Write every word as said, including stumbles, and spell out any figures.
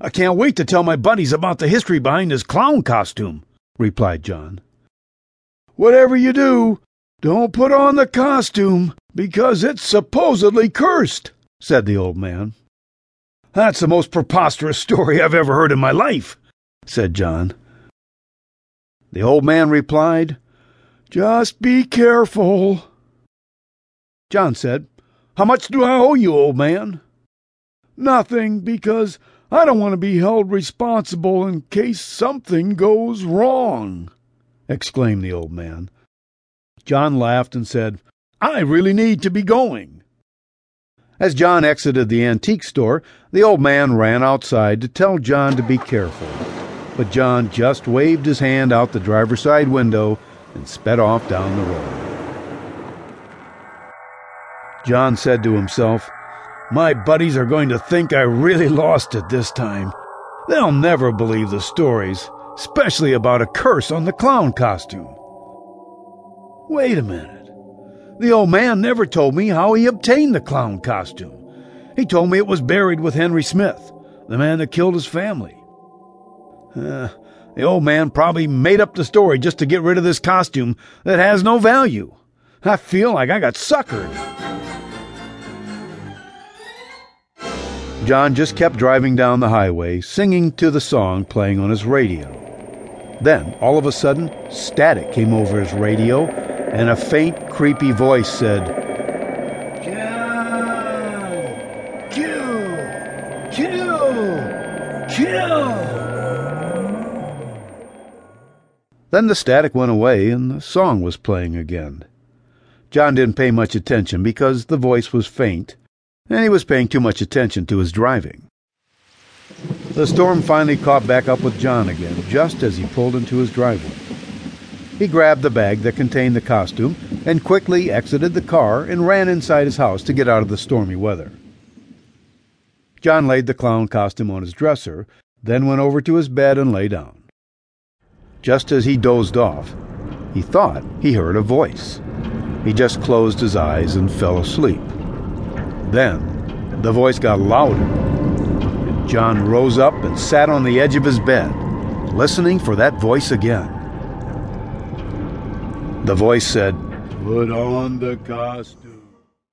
I can't wait to tell my buddies about the history behind his clown costume," replied John. "Whatever you do, don't put on the costume, because it's supposedly cursed," said the old man. "That's the most preposterous story I've ever heard in my life," said John. The old man replied, "Just be careful." John said, "How much do I owe you, old man?" "Nothing, because I don't want to be held responsible in case something goes wrong," exclaimed the old man. John laughed and said, "I really need to be going." As John exited the antique store, the old man ran outside to tell John to be careful. But John just waved his hand out the driver's side window and sped off down the road. John said to himself, "My buddies are going to think I really lost it this time. They'll never believe the stories, especially about a curse on the clown costume. Wait a minute. The old man never told me how he obtained the clown costume. He told me it was buried with Henry Smith, the man that killed his family. Uh, the old man probably made up the story just to get rid of this costume that has no value. I feel like I got suckered." John just kept driving down the highway, singing to the song playing on his radio. Then, all of a sudden, static came over his radio, and a faint, creepy voice said, "John! Kill! Kill! Kill!" Then the static went away, and the song was playing again. John didn't pay much attention because the voice was faint, and he was paying too much attention to his driving. The storm finally caught back up with John again, just as he pulled into his driveway. He grabbed the bag that contained the costume and quickly exited the car and ran inside his house to get out of the stormy weather. John laid the clown costume on his dresser, then went over to his bed and lay down. Just as he dozed off, he thought he heard a voice. He just closed his eyes and fell asleep. Then, the voice got louder, and John rose up and sat on the edge of his bed, listening for that voice again. The voice said, "Put on the costume.